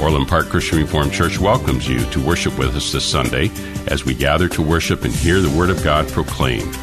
Orland Park Christian Reformed Church welcomes you to worship with us this Sunday as we gather to worship and hear the Word of God proclaimed.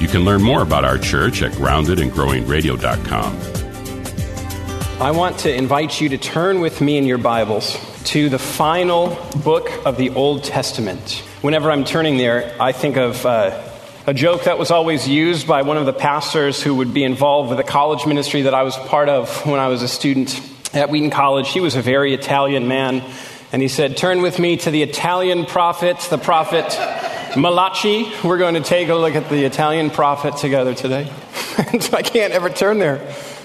You can learn more about our church at GroundedAndGrowingRadio.com. I want to invite you to turn with me in your Bibles to the final book of the Old Testament. Whenever I'm turning there, I think of a joke that was always used by one of the pastors who would be involved with the college ministry that I was part of when I was a student at Wheaton College. He was a very Italian man, and he said, "Turn with me to the Italian prophet, the prophet Malachi." We're going to take a look at the Italian prophet together today. I can't ever turn there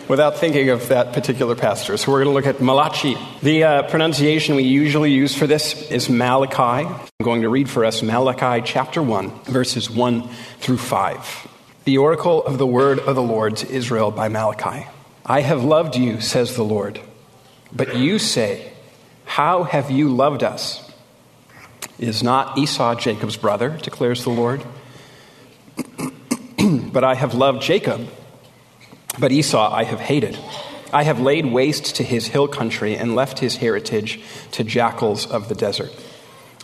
without thinking of that particular pastor. So we're going to look at Malachi. The pronunciation we usually use for this is Malachi. I'm going to read for us Malachi chapter 1, verses 1 through 5. The oracle of the word of the Lord to Israel by Malachi. "I have loved you, says the Lord. But you say, how have you loved us? Is not Esau Jacob's brother, declares the Lord? But I have loved Jacob, but Esau I have hated. I have laid waste to his hill country and left his heritage to jackals of the desert.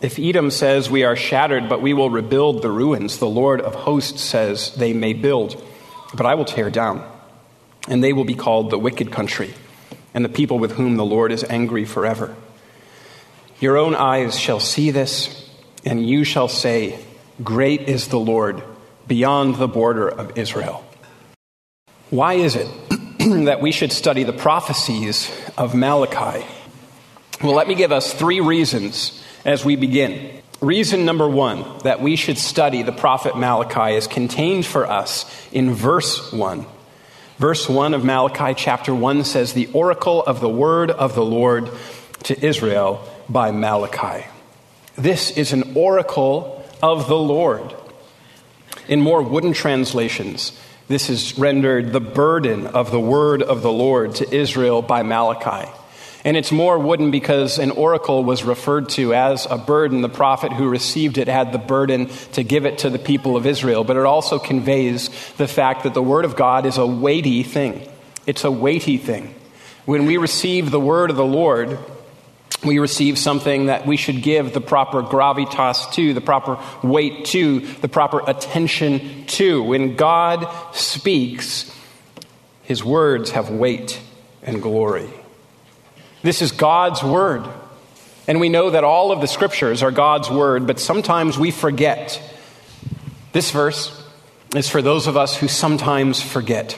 If Edom says, we are shattered, but we will rebuild the ruins, the Lord of hosts says, they may build, but I will tear down. And they will be called the wicked country, and the people with whom the Lord is angry forever. Your own eyes shall see this, and you shall say, great is the Lord beyond the border of Israel." Why is it that we should study the prophecies of Malachi? Well, let me give us three reasons as we begin. Reason number one, that we should study the prophet Malachi is contained for us in verse 1. Verse 1 of Malachi chapter 1 says, "The oracle of the word of the Lord to Israel by Malachi." This is an oracle of the Lord. In more wooden translations, this is rendered "the burden of the word of the Lord to Israel by Malachi." And it's more wooden because an oracle was referred to as a burden. The prophet who received it had the burden to give it to the people of Israel. But it also conveys the fact that the word of God is a weighty thing. It's a weighty thing. When we receive the word of the Lord, we receive something that we should give the proper gravitas to, the proper weight to, the proper attention to. When God speaks, his words have weight and glory. This is God's word, and we know that all of the scriptures are God's word, but sometimes we forget. This verse is for those of us who sometimes forget.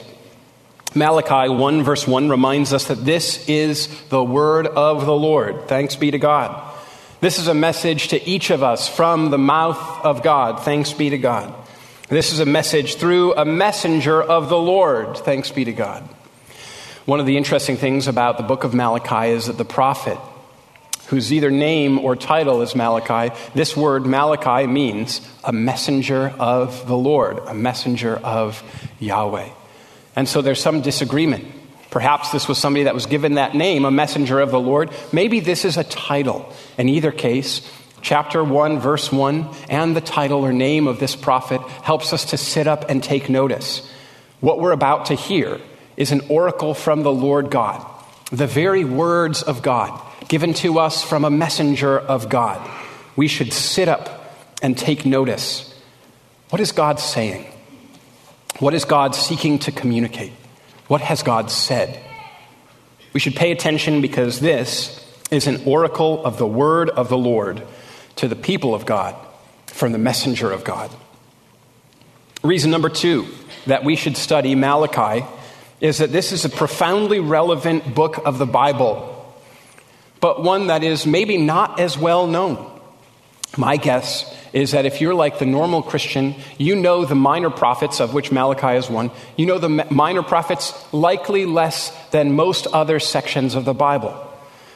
Malachi 1 verse 1 reminds us that this is the word of the Lord. Thanks be to God. This is a message to each of us from the mouth of God. Thanks be to God. This is a message through a messenger of the Lord. Thanks be to God. One of the interesting things about the book of Malachi is that the prophet, whose either name or title is Malachi, this word Malachi means a messenger of the Lord, a messenger of Yahweh. And so there's some disagreement. Perhaps this was somebody that was given that name, a messenger of the Lord. Maybe this is a title. In either case, chapter 1, verse 1, and the title or name of this prophet helps us to sit up and take notice. What we're about to hear is an oracle from the Lord God, the very words of God, given to us from a messenger of God. We should sit up and take notice. What is God saying? What is God seeking to communicate? What has God said? We should pay attention because this is an oracle of the word of the Lord to the people of God from the messenger of God. Reason number two that we should study Malachi is that this is a profoundly relevant book of the Bible, but one that is maybe not as well known. My guess is that if you're like the normal Christian, you know the minor prophets, of which Malachi is one. You know the minor prophets likely less than most other sections of the Bible.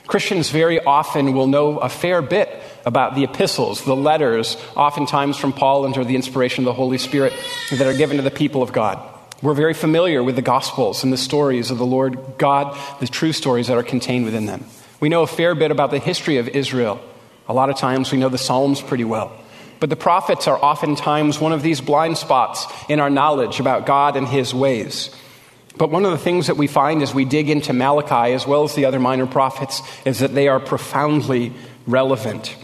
Christians very often will know a fair bit about the epistles, the letters, oftentimes from Paul under the inspiration of the Holy Spirit, that are given to the people of God. We're very familiar with the Gospels and the stories of the Lord God, the true stories that are contained within them. We know a fair bit about the history of Israel. A lot of times we know the Psalms pretty well. But the prophets are oftentimes one of these blind spots in our knowledge about God and his ways. But one of the things that we find as we dig into Malachi, as well as the other minor prophets, is that they are profoundly relevant.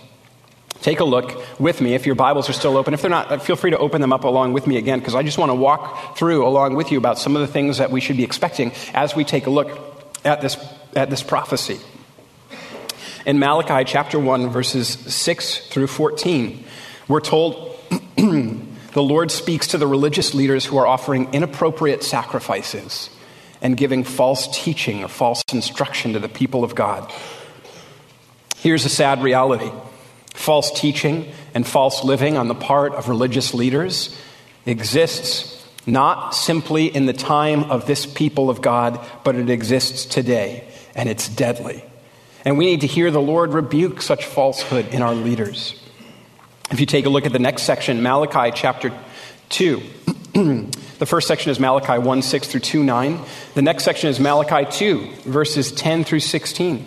Take a look with me if your Bibles are still open. If they're not, feel free to open them up along with me again, because I just want to walk through along with you about some of the things that we should be expecting as we take a look at this prophecy. In Malachi chapter 1, verses 6 through 14, we're told the Lord speaks to the religious leaders who are offering inappropriate sacrifices and giving false teaching or false instruction to the people of God. Here's a sad reality. False teaching and false living on the part of religious leaders exists not simply in the time of this people of God, but it exists today, and it's deadly. And we need to hear the Lord rebuke such falsehood in our leaders. If you take a look at the next section, Malachi chapter 2. The first section is Malachi 1, 6 through 2, 9. The next section is Malachi 2, verses 10 through 16.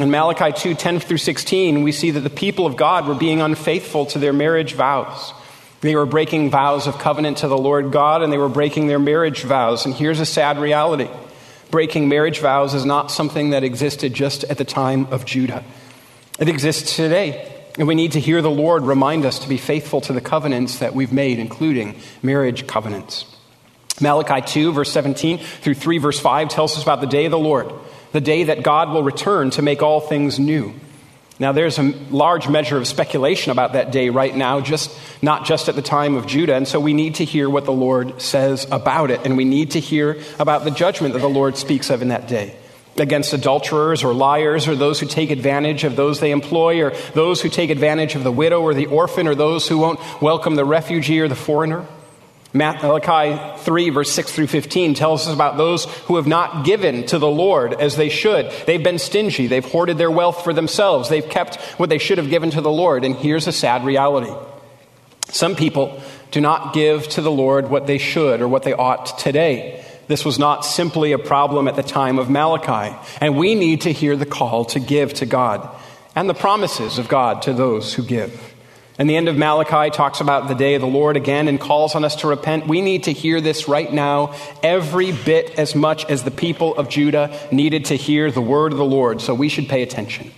In Malachi 2, 10 through 16, we see that the people of God were being unfaithful to their marriage vows. They were breaking vows of covenant to the Lord God, and they were breaking their marriage vows. And here's a sad reality. Breaking marriage vows is not something that existed just at the time of Judah. It exists today. And we need to hear the Lord remind us to be faithful to the covenants that we've made, including marriage covenants. Malachi 2, verse 17 through 3, verse 5 tells us about the day of the Lord, the day that God will return to make all things new. Now, there's a large measure of speculation about that day right now, not just at the time of Judah, and so we need to hear what the Lord says about it, and we need to hear about the judgment that the Lord speaks of in that day against adulterers or liars or those who take advantage of those they employ or those who take advantage of the widow or the orphan or those who won't welcome the refugee or the foreigner. Malachi 3, verse 6 through 15 tells us about those who have not given to the Lord as they should. They've been stingy. They've hoarded their wealth for themselves. They've kept what they should have given to the Lord. And here's a sad reality. Some people do not give to the Lord what they should or what they ought today. This was not simply a problem at the time of Malachi. And we need to hear the call to give to God and the promises of God to those who give. And the end of Malachi talks about the day of the Lord again and calls on us to repent. We need to hear this right now every bit as much as the people of Judah needed to hear the word of the Lord, so we should pay attention.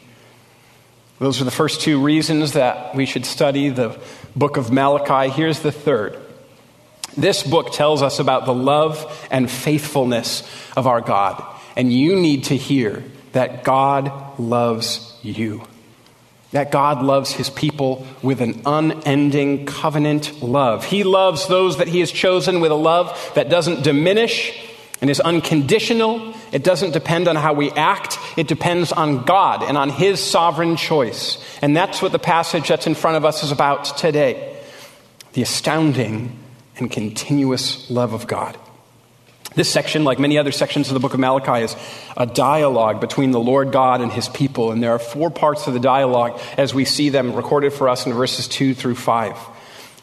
Those are the first two reasons that we should study the book of Malachi. Here's the third. This book tells us about the love and faithfulness of our God, and you need to hear that God loves you. That God loves his people with an unending covenant love. He loves those that he has chosen with a love that doesn't diminish and is unconditional. It doesn't depend on how we act. It depends on God and on his sovereign choice. And that's what the passage that's in front of us is about today. The astounding and continuous love of God. This section, like many other sections of the book of Malachi, is a dialogue between the Lord God and his people. And there are four parts of the dialogue as we see them recorded for us in verses 2 through 5.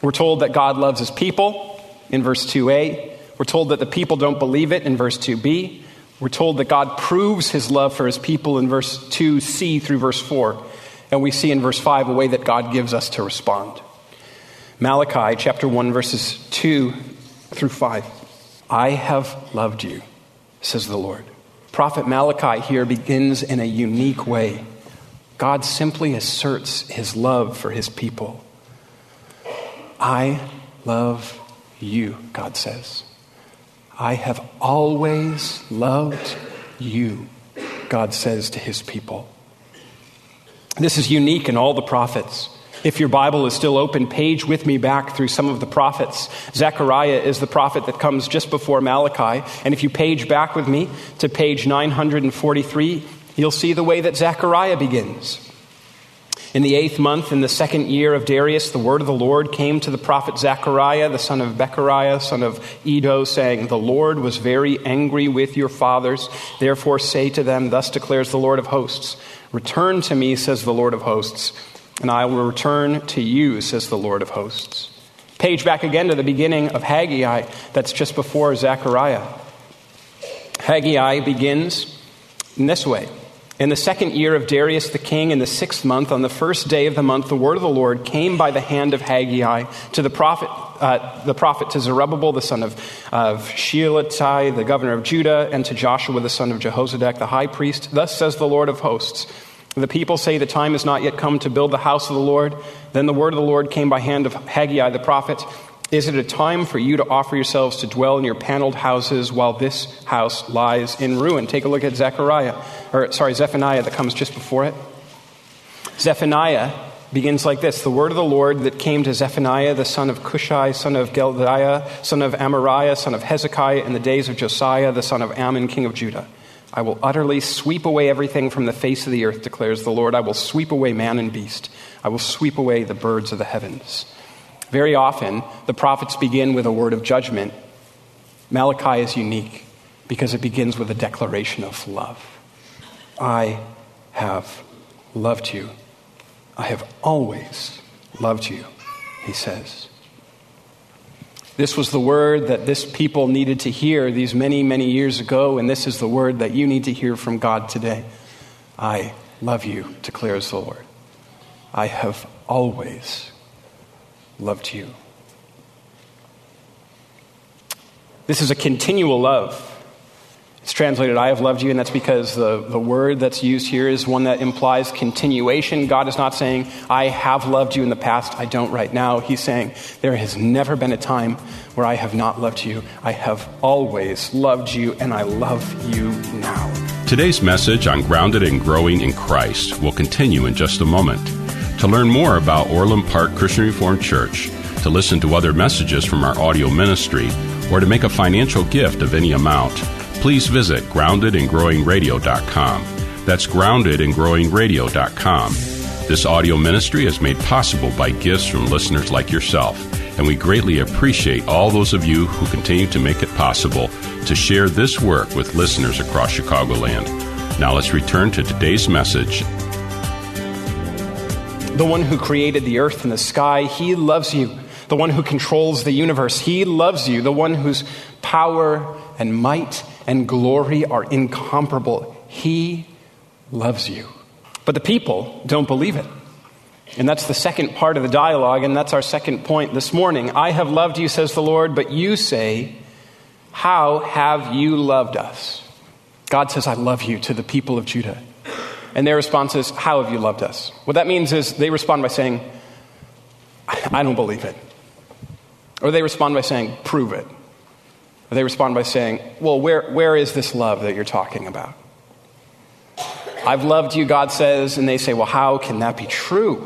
We're told that God loves his people in verse 2a. We're told that the people don't believe it in verse 2b. We're told that God proves his love for his people in verse 2c through verse 4. And we see in verse 5 a way that God gives us to respond. Malachi chapter 1, verses 2 through 5. I have loved you, says the Lord. Prophet Malachi here begins in a unique way. God simply asserts his love for his people. I love you, God says. I have always loved you, God says to his people. This is unique in all the prophets. If your Bible is still open, page with me back through some of the prophets. Zechariah is the prophet that comes just before Malachi. And if you page back with me to page 943, you'll see the way that Zechariah begins. In the 8th month, in the 2nd year of Darius, the word of the Lord came to the prophet Zechariah, the son of Berechiah, son of Ido, saying, "The Lord was very angry with your fathers. Therefore say to them, thus declares the Lord of hosts, return to me, says the Lord of hosts, and I will return to you, says the Lord of hosts." Page back again to the beginning of Haggai, that's just before Zechariah. Haggai begins in this way. "In the 2nd year of Darius the king, in the 6th month, on the 1st day of the month, the word of the Lord came by the hand of Haggai to the prophet to Zerubbabel, the son of Shealtiel, the governor of Judah, and to Joshua, the son of Jehozadak, the high priest. Thus says the Lord of hosts, the people say the time has not yet come to build the house of the Lord. Then the word of the Lord came by hand of Haggai the prophet. Is it a time for you to offer yourselves to dwell in your paneled houses while this house lies in ruin?" Take a look at Zephaniah that comes just before it. Zephaniah begins like this. "The word of the Lord that came to Zephaniah, the son of Cushai, son of Gedaliah, son of Amariah, son of Hezekiah, in the days of Josiah, the son of Ammon, king of Judah. I will utterly sweep away everything from the face of the earth, declares the Lord. I will sweep away man and beast. I will sweep away the birds of the heavens." Very often, the prophets begin with a word of judgment. Malachi is unique because it begins with a declaration of love. "I have loved you. I have always loved you," he says. This was the word that this people needed to hear these many, many years ago, and this is the word that you need to hear from God today. "I love you," declares the Lord. "I have always loved you." This is a continual love. It's translated, "I have loved you," and that's because the word that's used here is one that implies continuation. God is not saying, "I have loved you in the past, I don't right now." He's saying, there has never been a time where I have not loved you. I have always loved you, and I love you now. Today's message on Grounded and Growing in Christ will continue in just a moment. To learn more about Orland Park Christian Reformed Church, to listen to other messages from our audio ministry, or to make a financial gift of any amount, please visit GroundedAndGrowingRadio.com. That's GroundedAndGrowingRadio.com. This audio ministry is made possible by gifts from listeners like yourself, and we greatly appreciate all those of you who continue to make it possible to share this work with listeners across Chicagoland. Now let's return to today's message. The one who created the earth and the sky, he loves you. The one who controls the universe, he loves you. The one whose power and might and glory are incomparable, he loves you. But the people don't believe it. And that's the second part of the dialogue, and that's our second point this morning. "I have loved you," says the Lord, "but you say, how have you loved us?" God says, "I love you" to the people of Judah. And their response is, "How have you loved us?" What that means is they respond by saying, "I don't believe it." Or they respond by saying, "Prove it." Or they respond by saying, "Well, where is this love that you're talking about?" "I've loved you," God says, and they say, "Well, how can that be true?"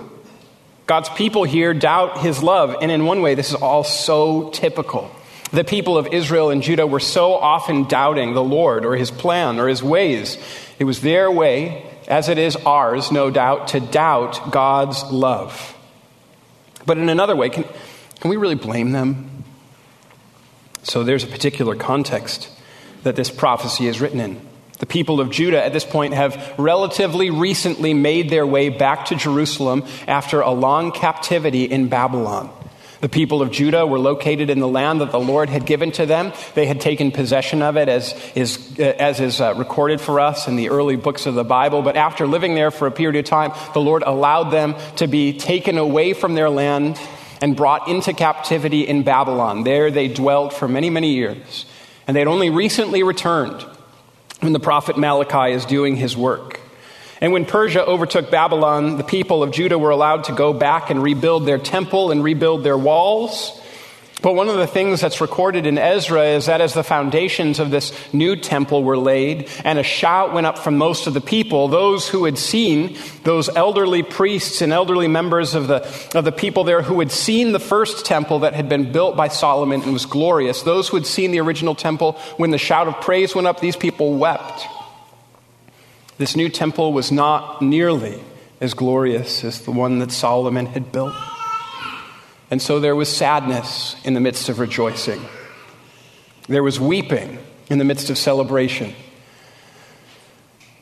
God's people here doubt his love, and in one way, this is all so typical. The people of Israel and Judah were so often doubting the Lord or his plan or his ways. It was their way, as it is ours, no doubt, to doubt God's love. But in another way, can we really blame them? So there's a particular context that this prophecy is written in. The people of Judah at this point have relatively recently made their way back to Jerusalem after a long captivity in Babylon. The people of Judah were located in the land that the Lord had given to them. They had taken possession of it, as is recorded for us in the early books of the Bible. But after living there for a period of time, the Lord allowed them to be taken away from their land and brought into captivity in Babylon. There they dwelt for many, many years. And they had only recently returned when the prophet Malachi is doing his work. And when Persia overtook Babylon, the people of Judah were allowed to go back and rebuild their temple and rebuild their walls. But one of the things that's recorded in Ezra is that as the foundations of this new temple were laid and a shout went up from most of the people, those who had seen, those elderly priests and elderly members of the people there who had seen the first temple that had been built by Solomon and was glorious, those who had seen the original temple, when the shout of praise went up, these people wept. This new temple was not nearly as glorious as the one that Solomon had built. And so there was sadness in the midst of rejoicing. There was weeping in the midst of celebration.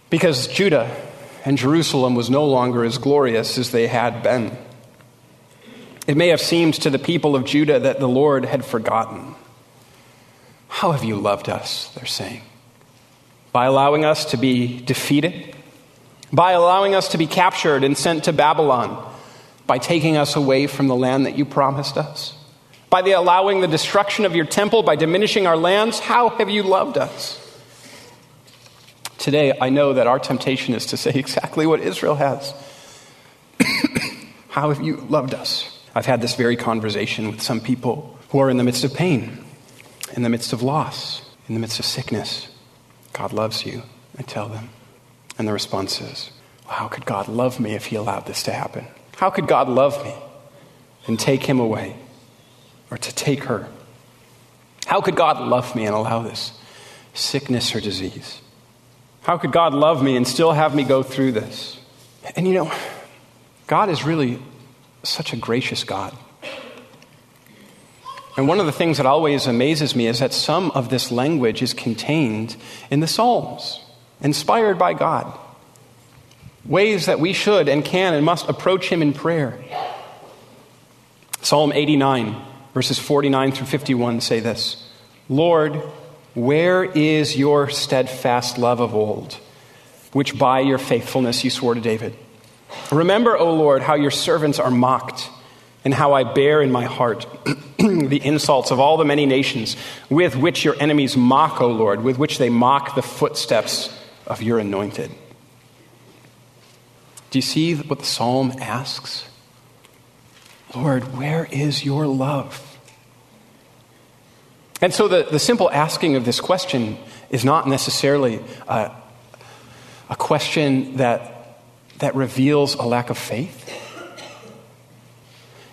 Because Judah and Jerusalem was no longer as glorious as they had been. It may have seemed to the people of Judah that the Lord had forgotten. How have you loved us, they're saying, by allowing us to be defeated, by allowing us to be captured and sent to Babylon, by taking us away from the land that you promised us, by the allowing the destruction of your temple, by diminishing our lands. How have you loved us? Today, I know that our temptation is to say exactly what Israel has. How have you loved us? I've had this very conversation with some people who are in the midst of pain, in the midst of loss, in the midst of sickness. God loves you, I tell them. And the response is, well, how could God love me if he allowed this to happen? How could God love me and take him away, or to take her? How could God love me and allow this sickness or disease? How could God love me and still have me go through this? And you know, God is really such a gracious God. And one of the things that always amazes me is that some of this language is contained in the Psalms, inspired by God. Ways that we should and can and must approach him in prayer. Psalm 89, verses 49 through 51 say this: Lord, where is your steadfast love of old, which by your faithfulness you swore to David? Remember, O Lord, how your servants are mocked, and how I bear in my heart the insults of all the many nations with which your enemies mock, O Lord, with which they mock the footsteps of your anointed. Do you see what the psalm asks? Lord, where is your love? And so the simple asking of this question is not necessarily a question that reveals a lack of faith.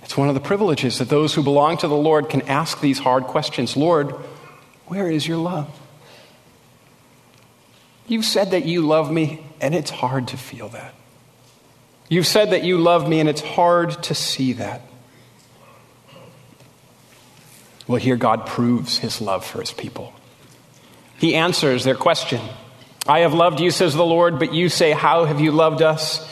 It's one of the privileges that those who belong to the Lord can ask these hard questions. Lord, where is your love? You've said that you love me, and it's hard to feel that. You've said that you love me, and it's hard to see that. Well, here God proves his love for his people. He answers their question. I have loved you, says the Lord, but you say, how have you loved us?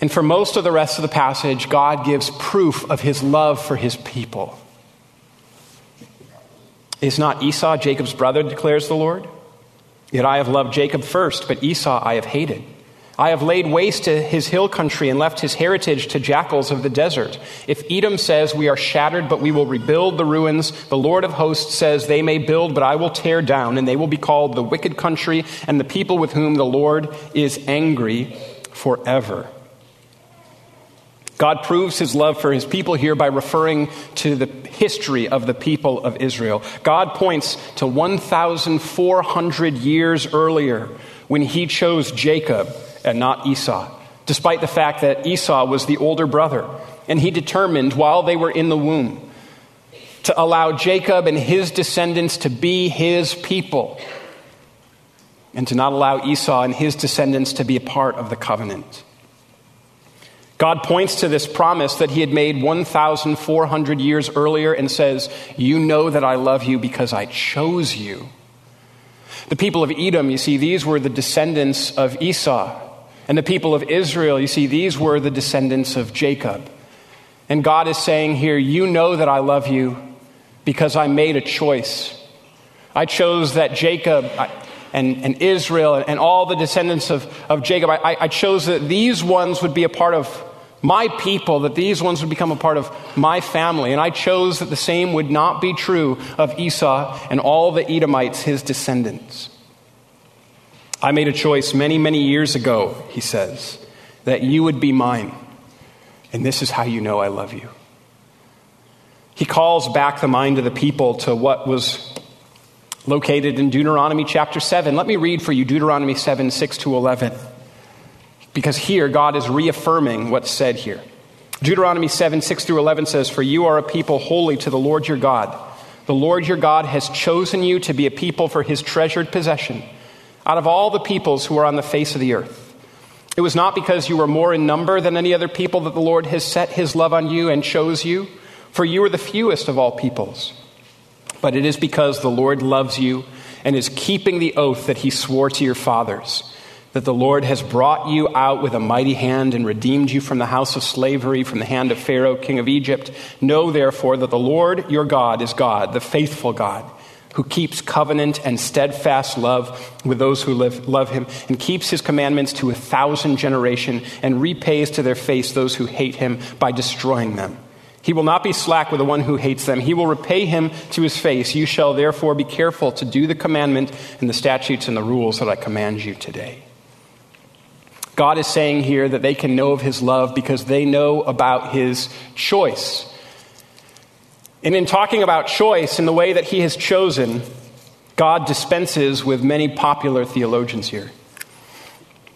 And for most of the rest of the passage, God gives proof of his love for his people. Is not Esau Jacob's brother, declares the Lord? Yet I have loved Jacob first, but Esau I have hated. I have laid waste to his hill country and left his heritage to jackals of the desert. If Edom says, we are shattered, but we will rebuild the ruins, the Lord of hosts says, they may build, but I will tear down, and they will be called the wicked country and the people with whom the Lord is angry forever. God proves his love for his people here by referring to the history of the people of Israel. God points to 1,400 years earlier when he chose Jacob and not Esau, despite the fact that Esau was the older brother, and he determined while they were in the womb to allow Jacob and his descendants to be his people, and to not allow Esau and his descendants to be a part of the covenant. God points to this promise that he had made 1,400 years earlier and says, you know that I love you because I chose you. The people of Edom, you see, these were the descendants of Esau. And the people of Israel, you see, these were the descendants of Jacob. And God is saying here, you know that I love you because I made a choice. I chose that Jacob and Israel and all the descendants of Jacob, I chose that these ones would be a part of my people, that these ones would become a part of my family. And I chose that the same would not be true of Esau and all the Edomites, his descendants. I made a choice many, many years ago, he says, that you would be mine. And this is how you know I love you. He calls back the mind of the people to what was located in Deuteronomy chapter 7. Let me read for you Deuteronomy 7, 6 to 11. Because here, God is reaffirming what's said here. Deuteronomy 7, 6 through 11 says, "For you are a people holy to the Lord your God. The Lord your God has chosen you to be a people for his treasured possession, out of all the peoples who are on the face of the earth. It was not because you were more in number than any other people that the Lord has set his love on you and chose you, for you are the fewest of all peoples. But it is because the Lord loves you and is keeping the oath that he swore to your fathers, that the Lord has brought you out with a mighty hand and redeemed you from the house of slavery, from the hand of Pharaoh, king of Egypt. Know, therefore, that the Lord your God is God, the faithful God, who keeps covenant and steadfast love with those who love him and keeps his commandments to 1,000 generations and repays to their face those who hate him by destroying them. He will not be slack with the one who hates them. He will repay him to his face. You shall therefore be careful to do the commandment and the statutes and the rules that I command you today." God is saying here that they can know of his love because they know about his choice. And in talking about choice and the way that he has chosen, God dispenses with many popular theologians here.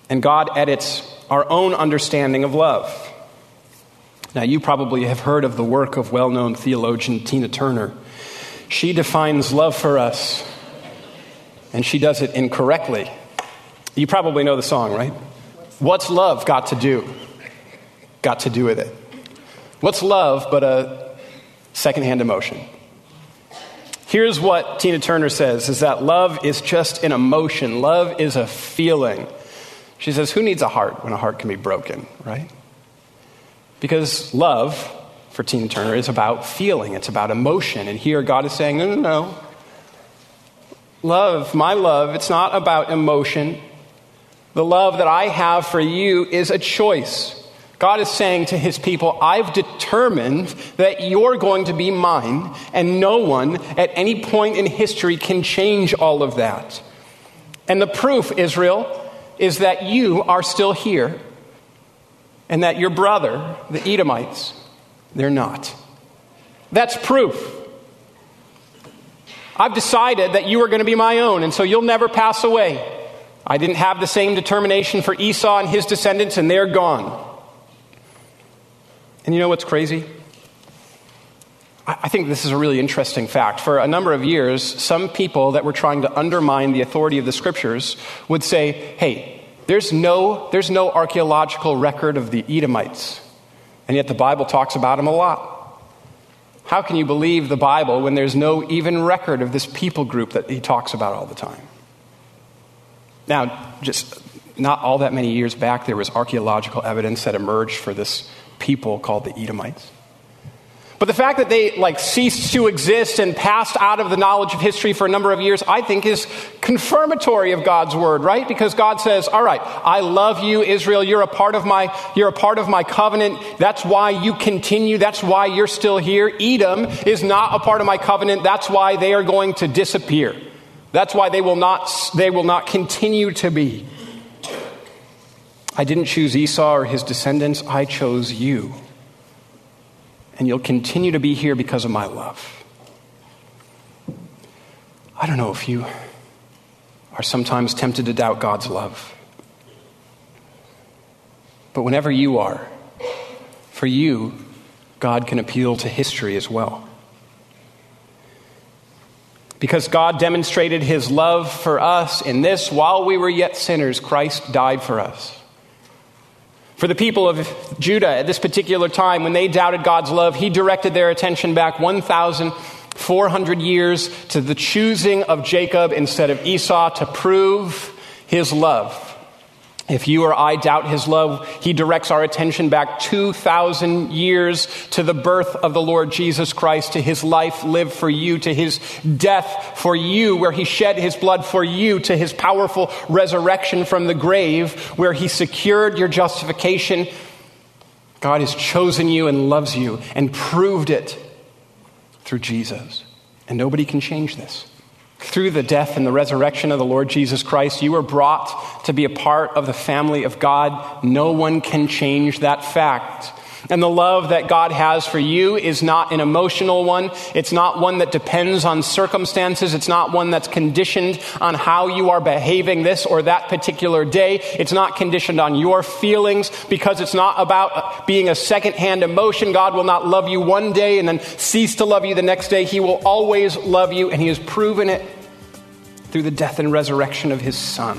And God edits our own understanding of love. Now, you probably have heard of the work of well-known theologian Tina Turner. She defines love for us, and she does it incorrectly. You probably know the song, right? What's love got to do? Got to do with it. What's love but a secondhand emotion? Here's what Tina Turner says, is that love is just an emotion. Love is a feeling. She says, who needs a heart when a heart can be broken, right? Because love, for Tina Turner, is about feeling. It's about emotion. And here God is saying, no, no, no. Love, my love, it's not about emotion. The love that I have for you is a choice. God is saying to his people, I've determined that you're going to be mine, and no one at any point in history can change all of that. And the proof, Israel, is that you are still here, and that your brother, the Edomites, they're not. That's proof. I've decided that you are going to be my own, and so you'll never pass away. I didn't have the same determination for Esau and his descendants, and they're gone. And you know what's crazy? I think this is a really interesting fact. For a number of years, some people that were trying to undermine the authority of the scriptures would say, hey, there's no archaeological record of the Edomites, and yet the Bible talks about them a lot. How can you believe the Bible when there's no even record of this people group that he talks about all the time? Now, just not all that many years back, there was archaeological evidence that emerged for this people called the Edomites. But the fact that they ceased to exist and passed out of the knowledge of history for a number of years, I think is confirmatory of God's word, right? Because God says, all right, I love you, Israel. You're a part of my covenant. That's why you continue. That's why you're still here. Edom is not a part of my covenant. That's why they are going to disappear. That's why they will not continue to be. I didn't choose Esau or his descendants. I chose you. And you'll continue to be here because of my love. I don't know if you are sometimes tempted to doubt God's love. But whenever you are, for you, God can appeal to history as well. Because God demonstrated his love for us in this, while we were yet sinners, Christ died for us. For the people of Judah at this particular time, when they doubted God's love, he directed their attention back 1,400 years to the choosing of Jacob instead of Esau to prove his love. If you or I doubt his love, he directs our attention back 2,000 years to the birth of the Lord Jesus Christ, to his life lived for you, to his death for you, where he shed his blood for you, to his powerful resurrection from the grave, where he secured your justification. God has chosen you and loves you and proved it through Jesus. And nobody can change this. Through the death and the resurrection of the Lord Jesus Christ, you were brought to be a part of the family of God. No one can change that fact. And the love that God has for you is not an emotional one. It's not one that depends on circumstances. It's not one that's conditioned on how you are behaving this or that particular day. It's not conditioned on your feelings, because it's not about being a secondhand emotion. God will not love you one day and then cease to love you the next day. He will always love you, and he has proven it through the death and resurrection of his son.